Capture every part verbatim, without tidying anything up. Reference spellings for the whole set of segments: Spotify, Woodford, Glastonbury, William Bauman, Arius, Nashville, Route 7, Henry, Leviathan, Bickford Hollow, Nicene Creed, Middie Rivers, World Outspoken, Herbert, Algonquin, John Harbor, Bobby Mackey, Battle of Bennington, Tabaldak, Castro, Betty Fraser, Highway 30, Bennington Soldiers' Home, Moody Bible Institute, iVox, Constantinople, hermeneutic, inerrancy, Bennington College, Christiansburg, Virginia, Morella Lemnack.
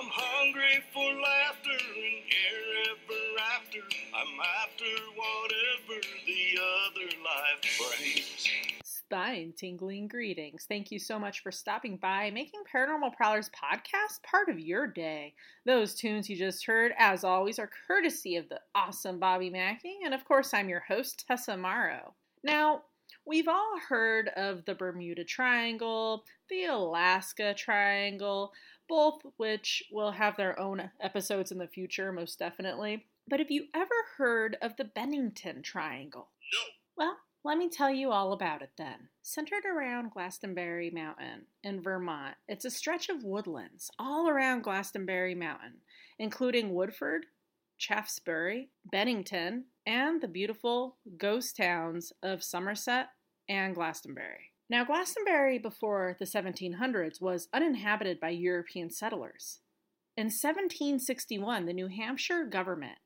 I'm hungry for laughter and air ever after. I'm after whatever the other life brings. Spine-tingling greetings. Thank you so much for stopping by, making Paranormal Prowlers podcast part of your day. Those tunes you just heard, as always, are courtesy of the awesome Bobby Mackey, and of course, I'm your host, Tessa Morrow. Now, we've all heard of the Bermuda Triangle, the Alaska Triangle, both which will have their own episodes in the future, most definitely. But have you ever heard of the Bennington Triangle? No. Well, let me tell you all about it then. Centered around Glastonbury Mountain in Vermont, it's a stretch of woodlands all around Glastonbury Mountain, including Woodford, Chaffesbury, Bennington, and the beautiful ghost towns of Somerset and Glastonbury. Now, Glastonbury before the seventeen hundreds was uninhabited by European settlers. In seventeen sixty-one, the New Hampshire government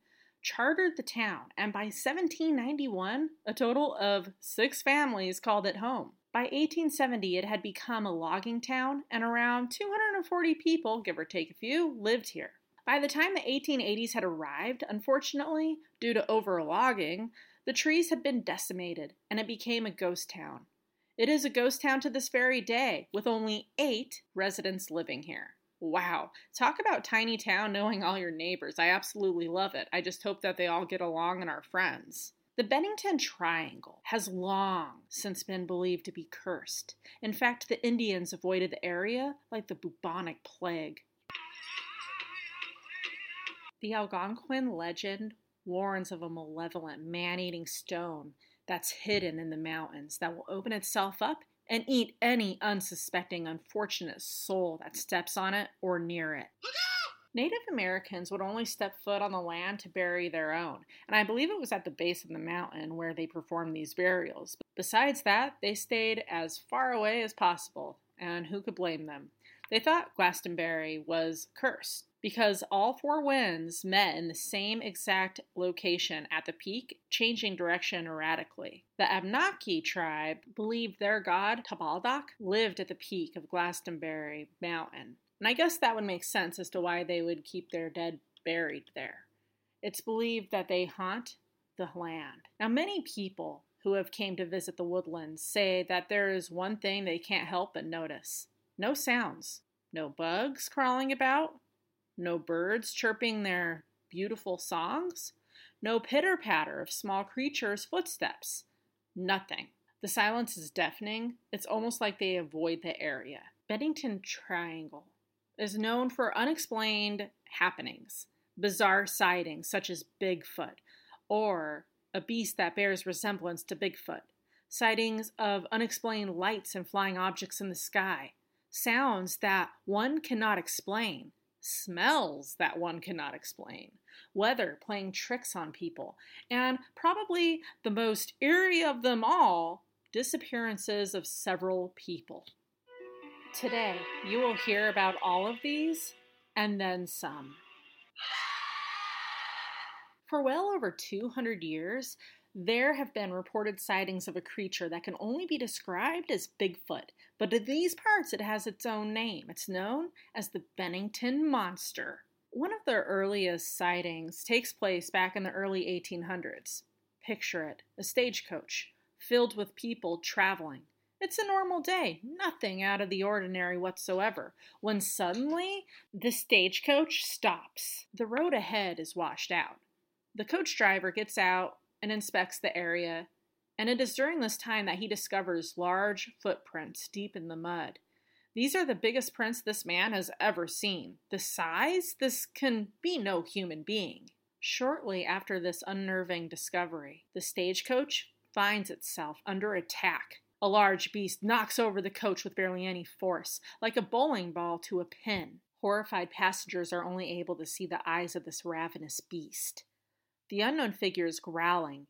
chartered the town, and by seventeen ninety-one, a total of six families called it home. By eighteen seventy, it had become a logging town, and around two hundred forty people, give or take a few, lived here. By the time the eighteen eighties had arrived, unfortunately, due to overlogging, the trees had been decimated, and it became a ghost town. It is a ghost town to this very day, with only eight residents living here. Wow. Talk about tiny town knowing all your neighbors. I absolutely love it. I just hope that they all get along and are friends. The Bennington Triangle has long since been believed to be cursed. In fact, the Indians avoided the area like the bubonic plague. The Algonquin legend warns of a malevolent man-eating stone that's hidden in the mountains that will open itself up and eat any unsuspecting, unfortunate soul that steps on it or near it. Look out! Native Americans would only step foot on the land to bury their own, and I believe it was at the base of the mountain where they performed these burials. Besides that, they stayed as far away as possible, and who could blame them? They thought Glastonbury was cursed because all four winds met in the same exact location at the peak, changing direction erratically. The Abnaki tribe believed their god, Tabaldak, lived at the peak of Glastonbury Mountain. And I guess that would make sense as to why they would keep their dead buried there. It's believed that they haunt the land. Now, many people who have came to visit the woodlands say that there is one thing they can't help but notice. No sounds, no bugs crawling about, no birds chirping their beautiful songs, no pitter-patter of small creatures' footsteps, nothing. The silence is deafening. It's almost like they avoid the area. Bennington Triangle is known for unexplained happenings, bizarre sightings such as Bigfoot, or a beast that bears resemblance to Bigfoot, sightings of unexplained lights and flying objects in the sky, sounds that one cannot explain, smells that one cannot explain, weather playing tricks on people, and probably the most eerie of them all, disappearances of several people. Today, you will hear about all of these, and then some. For well over two hundred years, there have been reported sightings of a creature that can only be described as Bigfoot, but in these parts it has its own name. It's known as the Bennington Monster. One of the earliest sightings takes place back in the early eighteen hundreds. Picture it, a stagecoach filled with people traveling. It's a normal day, nothing out of the ordinary whatsoever, when suddenly the stagecoach stops. The road ahead is washed out. The coach driver gets out and inspects the area, and it is during this time that he discovers large footprints deep in the mud. These are the biggest prints this man has ever seen. The size? This can be no human being. Shortly after this unnerving discovery, the stagecoach finds itself under attack. A large beast knocks over the coach with barely any force, like a bowling ball to a pin. Horrified passengers are only able to see the eyes of this ravenous beast. The unknown figure is growling,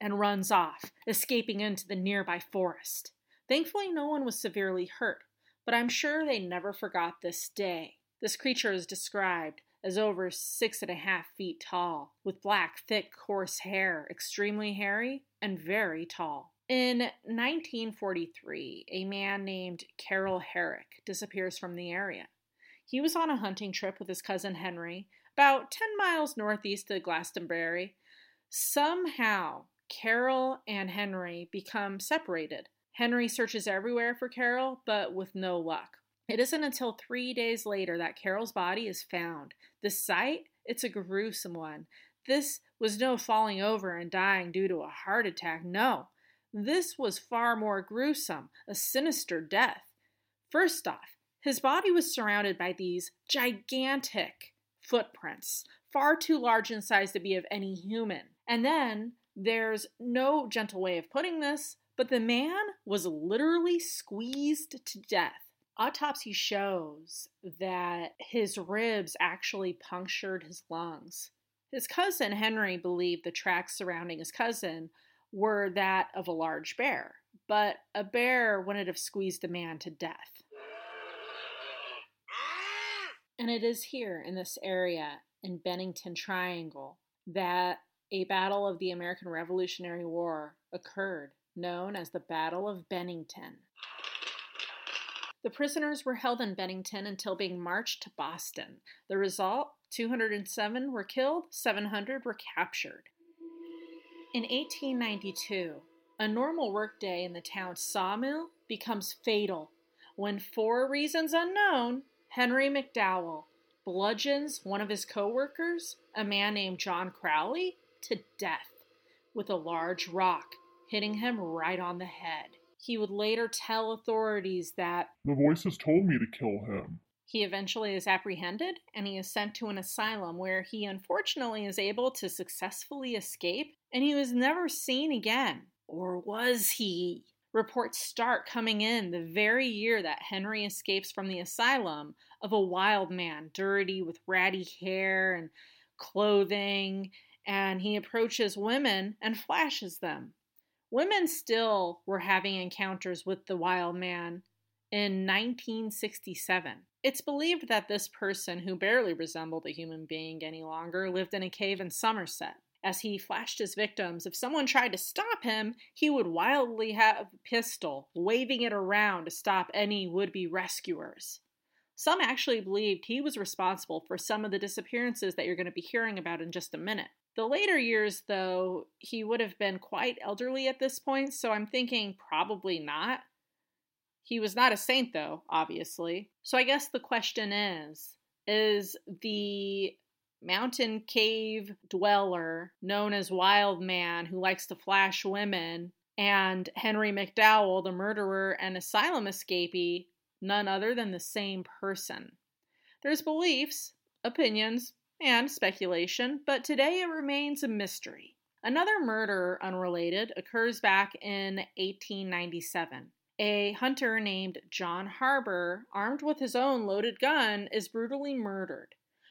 and runs off, escaping into the nearby forest. Thankfully, no one was severely hurt, but I'm sure they never forgot this day. This creature is described as over six and a half feet tall, with black, thick, coarse hair, extremely hairy, and very tall. In nineteen forty-three, a man named Carroll Herrick disappears from the area. He was on a hunting trip with his cousin Henry, about ten miles northeast of Glastonbury. Somehow, Carroll and Henry become separated. Henry searches everywhere for Carroll, but with no luck. It isn't until three days later that Carroll's body is found. The sight? It's a gruesome one. This was no falling over and dying due to a heart attack. No, this was far more gruesome, a sinister death. First off, his body was surrounded by these gigantic footprints, far too large in size to be of any human. And then, there's no gentle way of putting this, but the man was literally squeezed to death. Autopsy shows that his ribs actually punctured his lungs. His cousin Henry believed the tracks surrounding his cousin were that of a large bear, but a bear wouldn't have squeezed the man to death. And it is here in this area, in Bennington Triangle, that a battle of the American Revolutionary War occurred, known as the Battle of Bennington. The prisoners were held in Bennington until being marched to Boston. The result, two hundred seven were killed, seven hundred were captured. In eighteen ninety-two, a normal workday in the town's sawmill becomes fatal when, for reasons unknown, Henry McDowell bludgeons one of his co-workers, a man named John Crowley, to death with a large rock, hitting him right on the head. He would later tell authorities that the voices told me to kill him. He eventually is apprehended, and he is sent to an asylum where he unfortunately is able to successfully escape, and he was never seen again. Or was he? Reports start coming in the very year that Henry escapes from the asylum of a wild man, dirty with ratty hair and clothing, and he approaches women and flashes them. Women still were having encounters with the wild man in nineteen sixty-seven. It's believed that this person, who barely resembled a human being any longer, lived in a cave in Somerset. As he flashed his victims, if someone tried to stop him, he would wildly have a pistol, waving it around to stop any would-be rescuers. Some actually believed he was responsible for some of the disappearances that you're going to be hearing about in just a minute. The later years, though, he would have been quite elderly at this point, so I'm thinking probably not. He was not a saint, though, obviously. So I guess the question is, is the mountain cave dweller, known as Wild Man, who likes to flash women, and Henry McDowell, the murderer and asylum escapee, none other than the same person? There's beliefs, opinions, and speculation, but today it remains a mystery. Another murder, unrelated, occurs back in eighteen ninety-seven. A hunter named John Harbor, armed with his own loaded gun, is brutally murdered.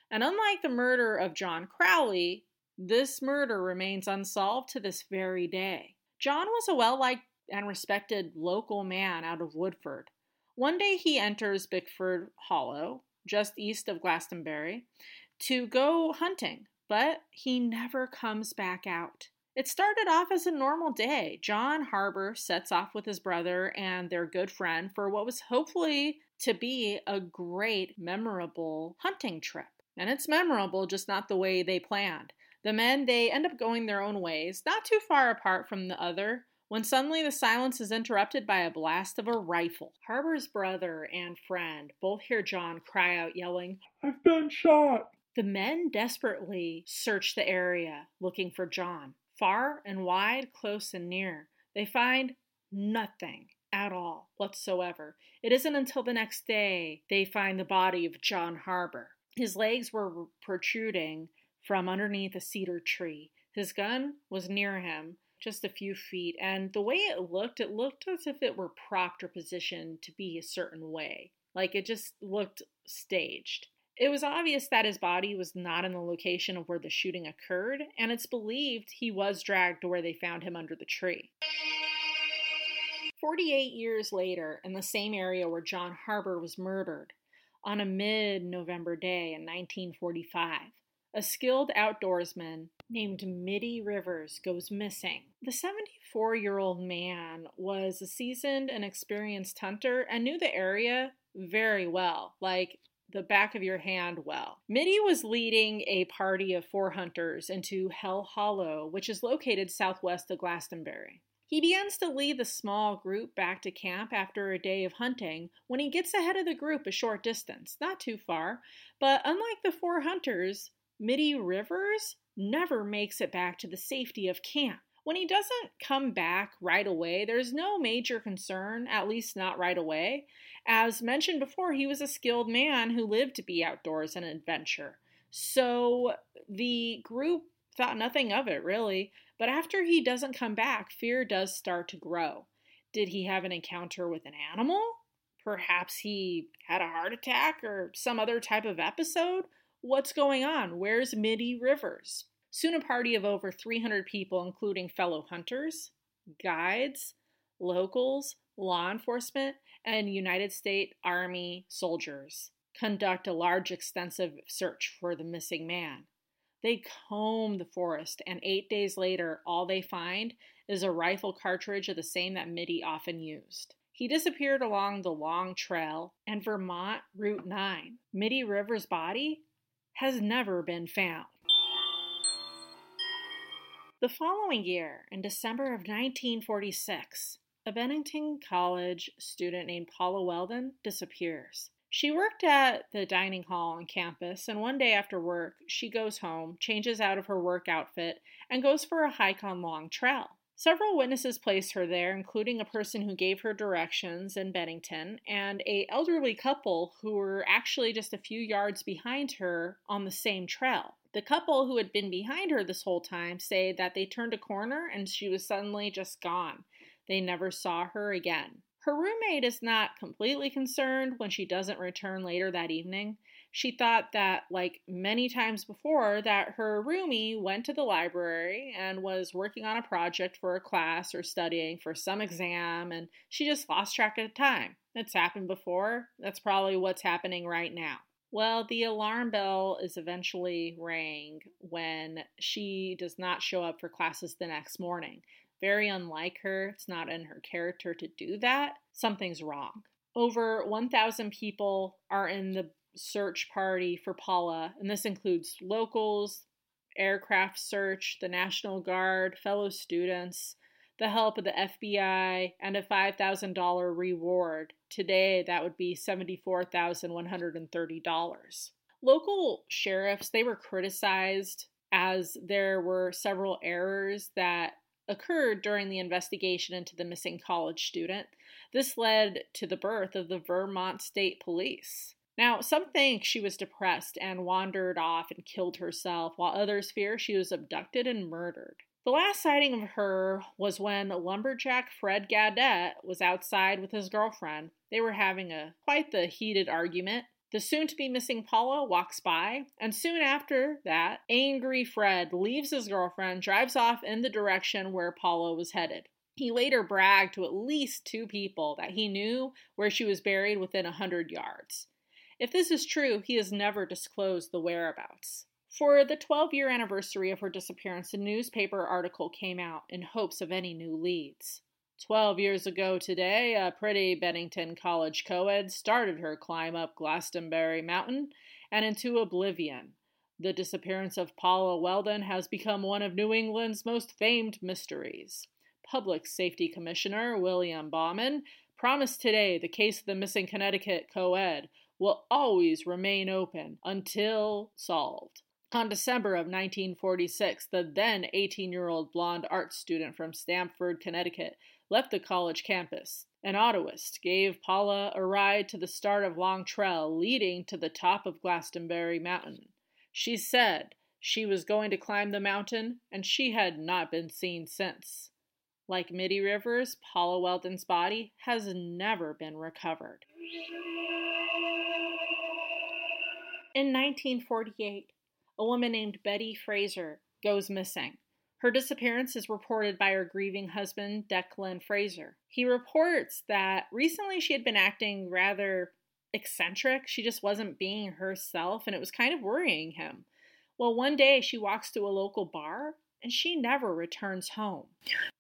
And unlike the murder of John Crowley, this murder remains unsolved to this very day. John was a well-liked and respected local man out of Woodford. One day he enters Bickford Hollow, just east of Glastonbury, to go hunting, but he never comes back out. It started off as a normal day. John Harbor sets off with his brother and their good friend for what was hopefully to be a great, memorable hunting trip. And it's memorable, just not the way they planned. The men, they end up going their own ways, not too far apart from the other, when suddenly the silence is interrupted by a blast of a rifle. Harbor's brother and friend both hear John cry out, yelling, "I've been shot!" The men desperately search the area, looking for John. Far and wide, close and near. They find nothing at all whatsoever. It isn't until the next day they find the body of John Harbor. His legs were protruding from underneath a cedar tree. His gun was near him, just a few feet, and the way it looked, it looked as if it were propped or positioned to be a certain way. Like, it just looked staged. It was obvious that his body was not in the location of where the shooting occurred, and it's believed he was dragged to where they found him under the tree. forty-eight years later, in the same area where John Harbor was murdered, on a mid-November day in nineteen forty-five, a skilled outdoorsman named Middie Rivers goes missing. The seventy-four-year-old man was a seasoned and experienced hunter and knew the area very well, like the back of your hand well. Middie was leading a party of four hunters into Hell Hollow, which is located southwest of Glastonbury. He begins to lead the small group back to camp after a day of hunting when he gets ahead of the group a short distance, not too far, but unlike the four hunters, Middie Rivers never makes it back to the safety of camp. When he doesn't come back right away, there's no major concern, at least not right away. As mentioned before, he was a skilled man who lived to be outdoors and adventure. So the group thought nothing of it, really. But after he doesn't come back, fear does start to grow. Did he have an encounter with an animal? Perhaps he had a heart attack or some other type of episode? What's going on? Where's Middie Rivers? Soon a party of over three hundred people, including fellow hunters, guides, locals, law enforcement, and United States Army soldiers, conduct a large, extensive search for the missing man. They comb the forest, and eight days later, all they find is a rifle cartridge of the same that Middie often used. He disappeared along the Long Trail and Vermont Route nine. Middie Rivers' body has never been found. The following year, in December of nineteen forty-six, a Bennington College student named Paula Weldon disappears. She worked at the dining hall on campus, and one day after work, she goes home, changes out of her work outfit, and goes for a hike on Long Trail. Several witnesses placed her there, including a person who gave her directions in Bennington, and an elderly couple who were actually just a few yards behind her on the same trail. The couple who had been behind her this whole time say that they turned a corner and she was suddenly just gone. They never saw her again. Her roommate is not completely concerned when she doesn't return later that evening. She thought that, like many times before, that her roomie went to the library and was working on a project for a class or studying for some exam, and she just lost track of time. It's happened before. That's probably what's happening right now. Well, the alarm bell is eventually rang when she does not show up for classes the next morning. Very unlike her. It's not in her character to do that. Something's wrong. Over one thousand people are in the search party for Paula, and this includes locals, aircraft search, the National Guard, fellow students, the help of the F B I, and a five thousand dollars reward. Today, that would be seventy-four thousand one hundred thirty dollars. Local sheriffs, they were criticized as there were several errors that occurred during the investigation into the missing college student. This led to the birth of the Vermont State Police. Now, some think she was depressed and wandered off and killed herself, while others fear she was abducted and murdered. The last sighting of her was when lumberjack Fred Gaudette was outside with his girlfriend. They were having a quite the heated argument. The soon-to-be missing Paula walks by, and soon after that, angry Fred leaves his girlfriend, drives off in the direction where Paula was headed. He later bragged to at least two people that he knew where she was buried within a hundred yards. If this is true, he has never disclosed the whereabouts. For the twelve-year anniversary of her disappearance, a newspaper article came out in hopes of any new leads. Twelve years ago today, a pretty Bennington College co-ed started her climb up Glastonbury Mountain and into oblivion. The disappearance of Paula Weldon has become one of New England's most famed mysteries. Public Safety Commissioner William Bauman promised today the case of the missing Connecticut co-ed will always remain open until solved. On December of nineteen forty-six, the then eighteen-year-old blonde art student from Stamford, Connecticut, left the college campus. An autoist gave Paula a ride to the start of Long Trail, leading to the top of Glastonbury Mountain. She said she was going to climb the mountain, and she had not been seen since. Like Middie Rivers, Paula Weldon's body has never been recovered. In nineteen forty-eight, a woman named Betty Fraser goes missing. Her disappearance is reported by her grieving husband, Declan Fraser. He reports that recently she had been acting rather eccentric. She just wasn't being herself, and it was kind of worrying him. Well, one day she walks to a local bar, and she never returns home.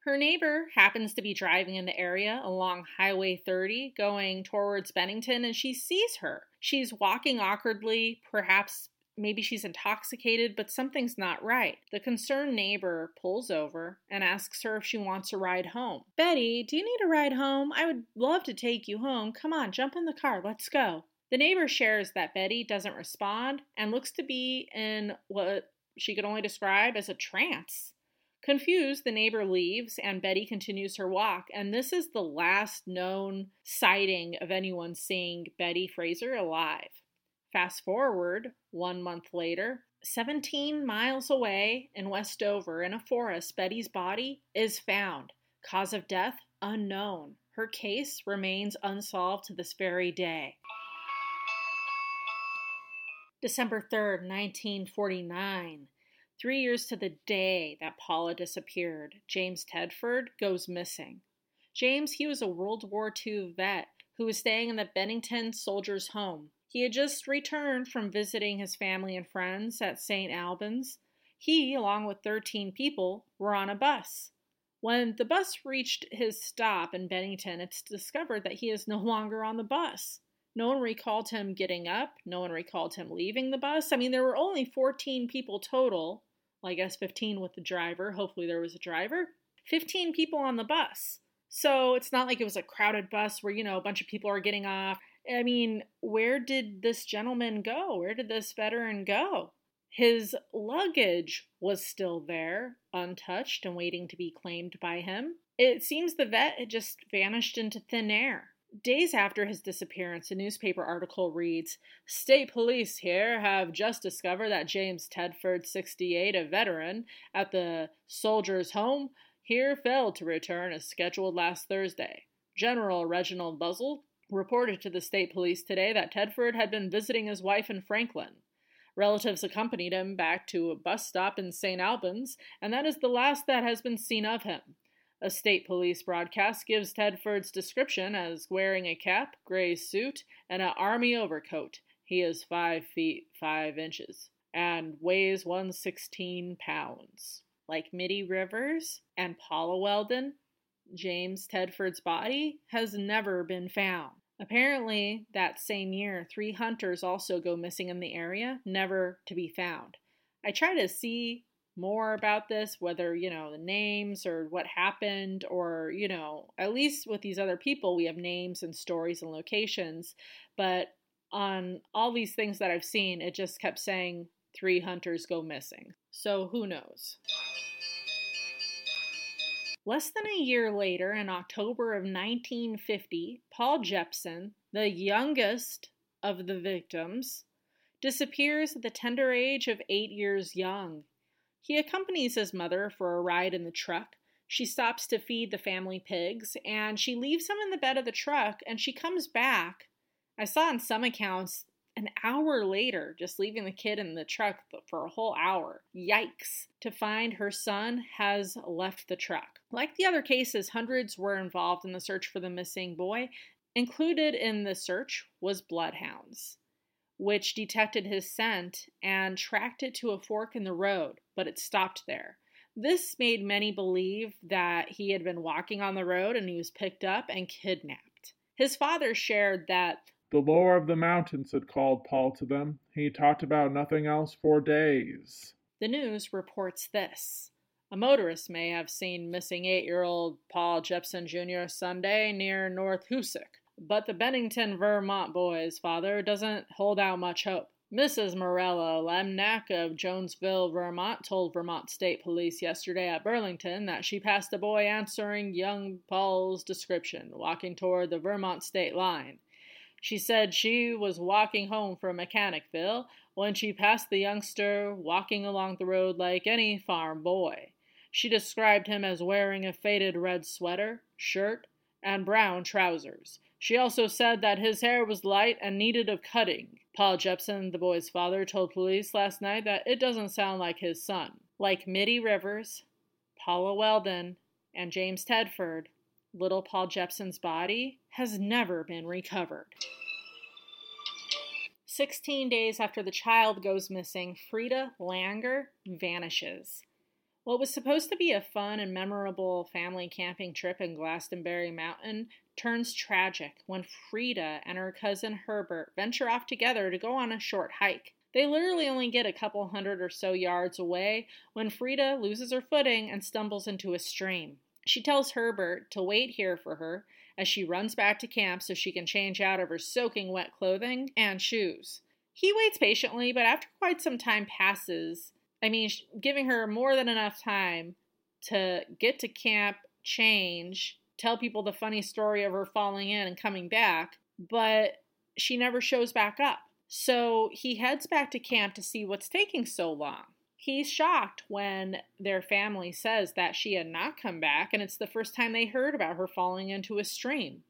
Her neighbor happens to be driving in the area along Highway thirty, going towards Bennington, and she sees her. She's walking awkwardly, perhaps maybe she's intoxicated, but something's not right. The concerned neighbor pulls over and asks her if she wants a ride home. "Betty, do you need a ride home? I would love to take you home. Come on, jump in the car. Let's go." The neighbor shares that Betty doesn't respond and looks to be in what she could only describe as a trance. Confused, the neighbor leaves and Betty continues her walk. And this is the last known sighting of anyone seeing Betty Fraser alive. Fast forward, one month later, seventeen miles away in Westover, in a forest, Betty's body is found. Cause of death, unknown. Her case remains unsolved to this very day. December third, nineteen forty-nine. Three years to the day that Paula disappeared, James Tedford goes missing. James, he was a World War Two vet who was staying in the Bennington Soldiers' Home. He had just returned from visiting his family and friends at Saint Albans. He, along with thirteen people, were on a bus. When the bus reached his stop in Bennington, it's discovered that he is no longer on the bus. No one recalled him getting up. No one recalled him leaving the bus. I mean, there were only fourteen people total. Well, I guess fifteen with the driver. Hopefully there was a driver. fifteen people on the bus. So it's not like it was a crowded bus where, you know, a bunch of people are getting off. I mean, where did this gentleman go? Where did this veteran go? His luggage was still there, untouched and waiting to be claimed by him. It seems the vet had just vanished into thin air. Days after his disappearance, a newspaper article reads, "State police here have just discovered that James Tedford, sixty-eight, a veteran, at the Soldiers' Home, here failed to return as scheduled last Thursday. General Reginald Buzzle reported to the state police today that Tedford had been visiting his wife in Franklin. Relatives accompanied him back to a bus stop in Saint Albans, and that is the last that has been seen of him. A state police broadcast gives Tedford's description as wearing a cap, gray suit, and an army overcoat. He is five feet five inches and weighs one hundred sixteen pounds. Like Middie Rivers and Paula Weldon, James Tedford's body has never been found. Apparently, that same year, three hunters also go missing in the area, never to be found. I try to see more about this, whether, you know, the names or what happened, or, you know, at least with these other people, we have names and stories and locations. But on all these things that I've seen, it just kept saying three hunters go missing. So who knows? Less than a year later, in October of nineteen fifty, Paul Jepsen, the youngest of the victims, disappears at the tender age of eight years young. He accompanies his mother for a ride in the truck. She stops to feed the family pigs, and she leaves him in the bed of the truck, and she comes back, I saw in some accounts, an hour later, just leaving the kid in the truck for a whole hour. Yikes. To find her son has left the truck. Like the other cases, hundreds were involved in the search for the missing boy. Included in the search was bloodhounds, which detected his scent and tracked it to a fork in the road, but it stopped there. This made many believe that he had been walking on the road and he was picked up and kidnapped. His father shared that the lore of the mountains had called Paul to them. He talked about nothing else for days. The news reports this. A motorist may have seen missing eight-year-old Paul Jepsen Junior Sunday near North Hoosick, but the Bennington, Vermont boy's father doesn't hold out much hope. Missus Morella Lemnack of Jonesville, Vermont, told Vermont State Police yesterday at Burlington that she passed a boy answering young Paul's description, walking toward the Vermont state line. She said she was walking home from Mechanicville when she passed the youngster walking along the road like any farm boy. She described him as wearing a faded red sweater, shirt, and brown trousers. She also said that his hair was light and needed of cutting. Paul Jepsen, the boy's father, told police last night that it doesn't sound like his son. Like Middie Rivers, Paula Weldon, and James Tedford, little Paul Jepsen's body has never been recovered. Sixteen days after the child goes missing, Frieda Langer vanishes. What was supposed to be a fun and memorable family camping trip in Glastonbury Mountain turns tragic when Frieda and her cousin Herbert venture off together to go on a short hike. They literally only get a couple hundred or so yards away when Frieda loses her footing and stumbles into a stream. She tells Herbert to wait here for her as she runs back to camp so she can change out of her soaking wet clothing and shoes. He waits patiently, but after quite some time passes, I mean, giving her more than enough time to get to camp, change, tell people the funny story of her falling in and coming back, but she never shows back up. So he heads back to camp to see what's taking so long. He's shocked when their family says that she had not come back, and it's the first time they heard about her falling into a stream.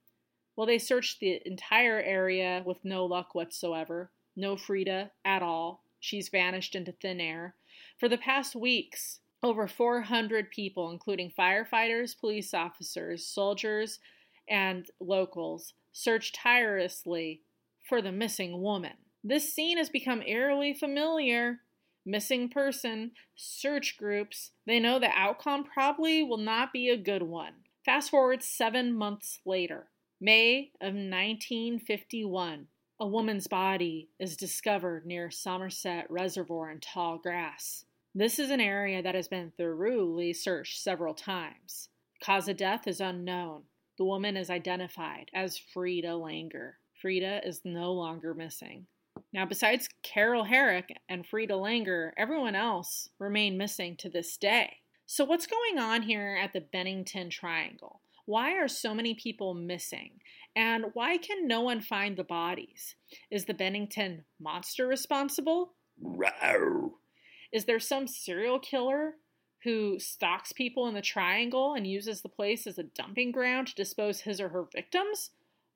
Well, they searched the entire area with no luck whatsoever. No Frieda at all. She's vanished into thin air. For the past weeks, over four hundred people, including firefighters, police officers, soldiers, and locals, searched tirelessly for the missing woman. This scene has become eerily familiar. Missing person, search groups, they know the outcome probably will not be a good one. Fast forward seven months later, May of nineteen fifty-one, a woman's body is discovered near Somerset Reservoir in tall grass. This is an area that has been thoroughly searched several times. Cause of death is unknown. The woman is identified as Frieda Langer. Frieda is no longer missing. Now, besides Carroll Herrick and Frieda Langer, everyone else remained missing to this day. So what's going on here at the Bennington Triangle? Why are so many people missing? And why can no one find the bodies? Is the Bennington Monster responsible? Row. Is there some serial killer who stalks people in the triangle and uses the place as a dumping ground to dispose his or her victims?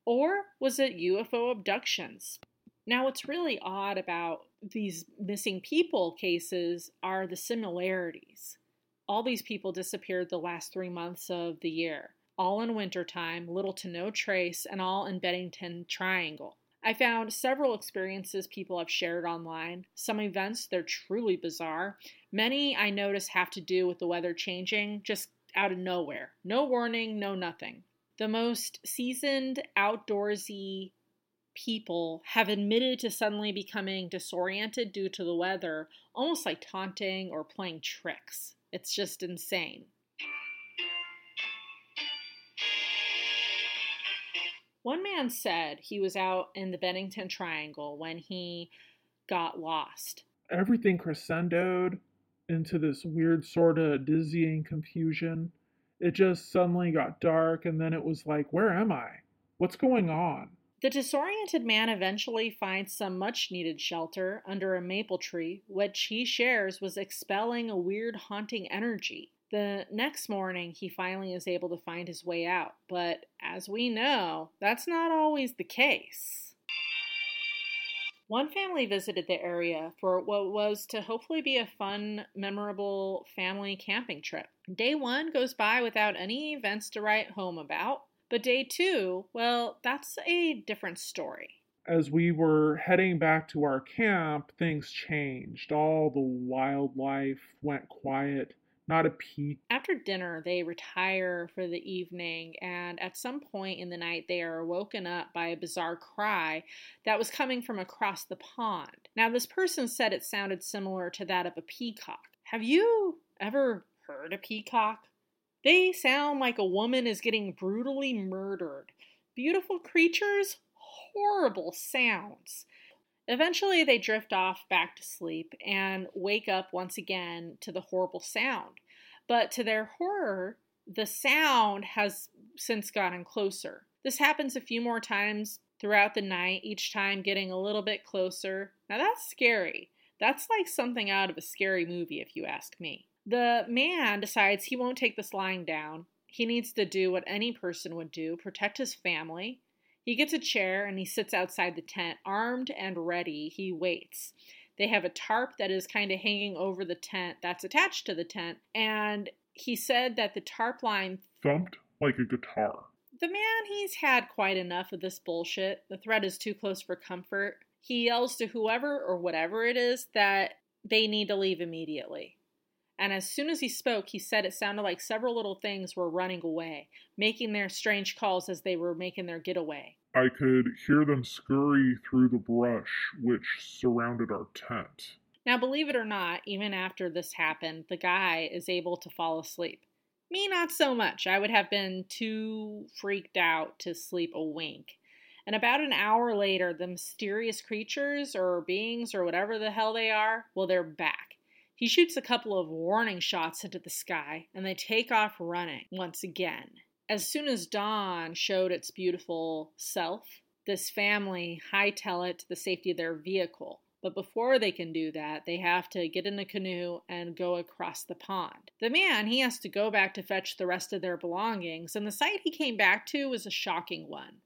Or was it U F O abductions? Now, what's really odd about these missing people cases are the similarities. All these people disappeared the last three months of the year, all in wintertime, little to no trace, and all in Bennington Triangle. I found several experiences people have shared online, some events they're truly bizarre. Many I notice have to do with the weather changing just out of nowhere. No warning, no nothing. The most seasoned, outdoorsy people have admitted to suddenly becoming disoriented due to the weather, almost like taunting or playing tricks. It's just insane. One man said he was out in the Bennington Triangle when he got lost. Everything crescendoed into this weird sort of dizzying confusion. It just suddenly got dark, and then it was like, where am I? What's going on? The disoriented man eventually finds some much-needed shelter under a maple tree, which he shares was expelling a weird haunting energy. The next morning, he finally is able to find his way out, but as we know, that's not always the case. One family visited the area for what was to hopefully be a fun, memorable family camping trip. Day one goes by without any events to write home about. But day two, well, that's a different story. As we were heading back to our camp, things changed. All the wildlife went quiet, not a peep. After dinner, they retire for the evening, and at some point in the night, they are woken up by a bizarre cry that was coming from across the pond. Now, this person said it sounded similar to that of a peacock. Have you ever heard a peacock? They sound like a woman is getting brutally murdered. Beautiful creatures, horrible sounds. Eventually, they drift off back to sleep and wake up once again to the horrible sound. But to their horror, the sound has since gotten closer. This happens a few more times throughout the night, each time getting a little bit closer. Now that's scary. That's like something out of a scary movie, if you ask me. The man decides he won't take this lying down. He needs to do what any person would do, protect his family. He gets a chair and he sits outside the tent, armed and ready. He waits. They have a tarp that is kind of hanging over the tent that's attached to the tent. And he said that the tarp line thumped like a guitar. The man, he's had quite enough of this bullshit. The threat is too close for comfort. He yells to whoever or whatever it is that they need to leave immediately. And as soon as he spoke, he said it sounded like several little things were running away, making their strange calls as they were making their getaway. I could hear them scurry through the brush which surrounded our tent. Now, believe it or not, even after this happened, the guy is able to fall asleep. Me, not so much. I would have been too freaked out to sleep a wink. And about an hour later, the mysterious creatures or beings or whatever the hell they are, well, they're back. He shoots a couple of warning shots into the sky, and they take off running once again. As soon as dawn showed its beautiful self, this family hightail it to the safety of their vehicle. But before they can do that, they have to get in a canoe and go across the pond. The man, he has to go back to fetch the rest of their belongings, and the sight he came back to was a shocking one.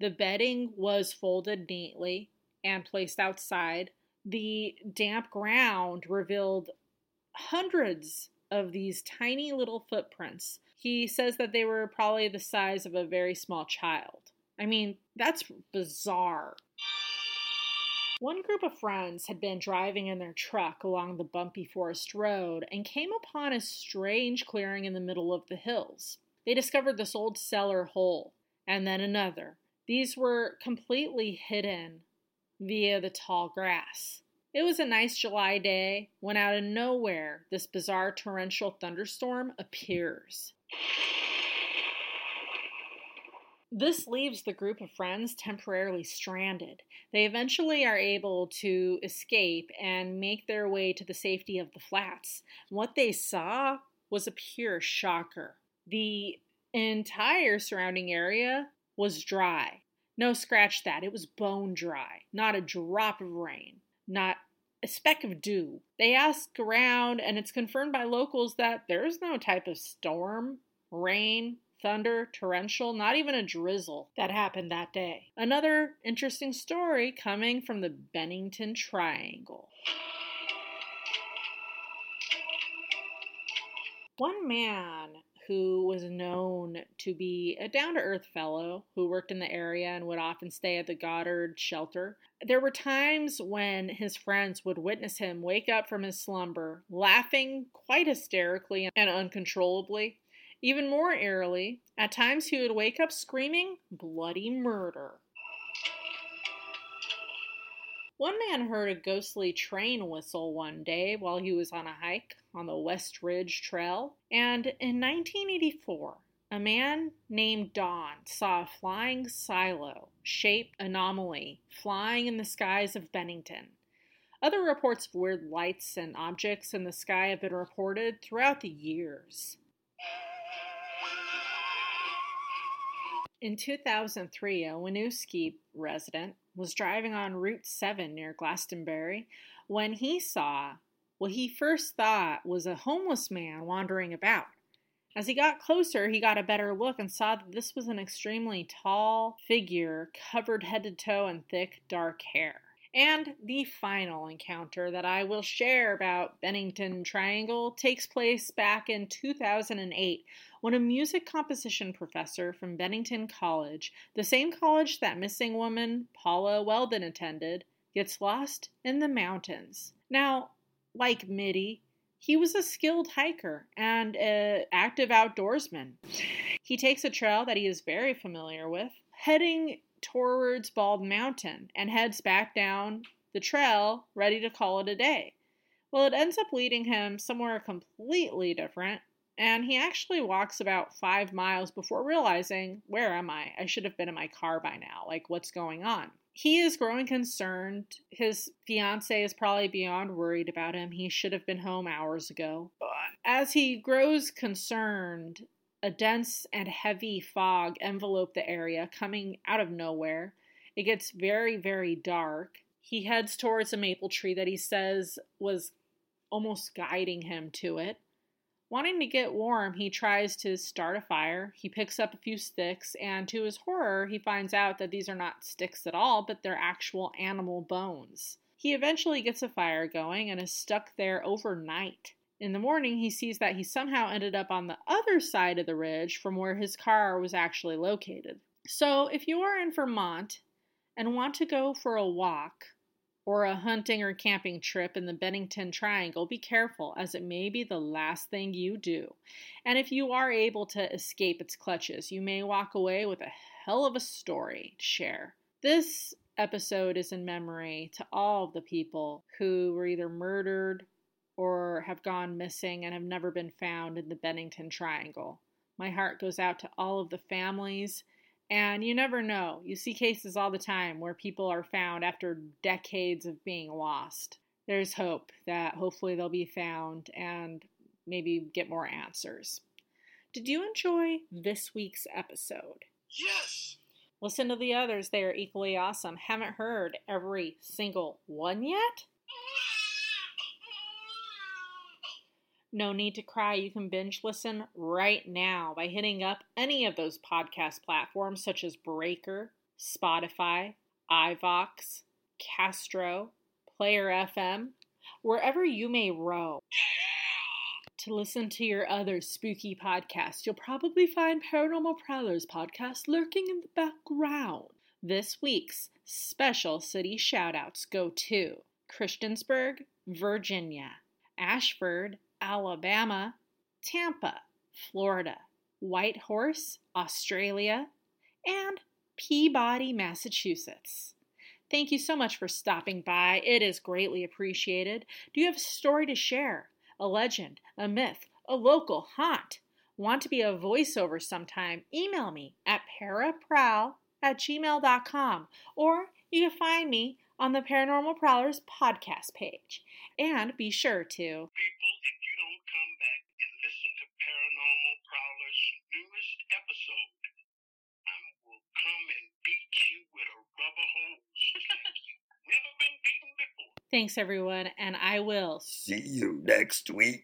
The bedding was folded neatly and placed outside. The damp ground revealed hundreds of these tiny little footprints. He says that they were probably the size of a very small child. I mean, that's bizarre. One group of friends had been driving in their truck along the bumpy forest road and came upon a strange clearing in the middle of the hills. They discovered this old cellar hole, and then another. These were completely hidden via the tall grass. It was a nice July day when out of nowhere, this bizarre torrential thunderstorm appears. This leaves the group of friends temporarily stranded. They eventually are able to escape and make their way to the safety of the flats. What they saw was a pure shocker. The entire surrounding area was dry. No, scratch that. It was bone dry. Not a drop of rain. Not a speck of dew. They ask around, and it's confirmed by locals that there's no type of storm, rain, thunder, torrential, not even a drizzle that happened that day. Another interesting story coming from the Bennington Triangle. One man who was known to be a down-to-earth fellow who worked in the area and would often stay at the Goddard shelter. There were times when his friends would witness him wake up from his slumber, laughing quite hysterically and uncontrollably. Even more eerily, at times he would wake up screaming bloody murder. One man heard a ghostly train whistle one day while he was on a hike on the West Ridge Trail, and in nineteen eighty-four, a man named Don saw a flying silo-shaped anomaly flying in the skies of Bennington. Other reports of weird lights and objects in the sky have been reported throughout the years. In two thousand three, a Winooski resident was driving on Route seven near Glastonbury when he saw what he first thought was a homeless man wandering about. As he got closer, he got a better look and saw that this was an extremely tall figure covered head to toe in thick, dark hair. And the final encounter that I will share about Bennington Triangle takes place back in two thousand eight, when a music composition professor from Bennington College, the same college that missing woman Paula Weldon attended, gets lost in the mountains. Now, like Middie, he was a skilled hiker and an active outdoorsman. He takes a trail that he is very familiar with, heading towards Bald Mountain, and heads back down the trail, ready to call it a day. Well, it ends up leading him somewhere completely different, and he actually walks about five miles before realizing, where am I? I should have been in my car by now. Like, what's going on? He is growing concerned. His fiance is probably beyond worried about him. He should have been home hours ago. As he grows concerned, a dense and heavy fog enveloped the area coming out of nowhere. It gets very, very dark. He heads towards a maple tree that he says was almost guiding him to it. Wanting to get warm, he tries to start a fire. He picks up a few sticks, and to his horror, he finds out that these are not sticks at all, but they're actual animal bones. He eventually gets a fire going and is stuck there overnight. In the morning, he sees that he somehow ended up on the other side of the ridge from where his car was actually located. So if you are in Vermont and want to go for a walk or a hunting or camping trip in the Bennington Triangle, be careful, as it may be the last thing you do. And if you are able to escape its clutches, you may walk away with a hell of a story to share. This episode is in memory to all of the people who were either murdered or have gone missing and have never been found in the Bennington Triangle. My heart goes out to all of the families, and you never know. You see cases all the time where people are found after decades of being lost. There's hope that hopefully they'll be found and maybe get more answers. Did you enjoy this week's episode? Yes! Listen to the others. They are equally awesome. Haven't heard every single one yet? No need to cry. You can binge listen right now by hitting up any of those podcast platforms such as Breaker, Spotify, iVox, Castro, Player F M, wherever you may roam. To listen to your other spooky podcasts, you'll probably find Paranormal Prowlers podcast lurking in the background. This week's special city shoutouts go to Christiansburg, Virginia, Ashford, Alabama, Tampa, Florida, Whitehorse, Australia, and Peabody, Massachusetts. Thank you so much for stopping by. It is greatly appreciated. Do you have a story to share? A legend, a myth, a local haunt? Want to be a voiceover sometime? Email me at paraprowl at gmail dot com, or you can find me on the Paranormal Prowlers podcast page. And be sure to... come back and listen to Paranormal Prowler's newest episode. I will come and beat you with a rubber hose. You've never been beaten before. Thanks, everyone, and I will see you next week.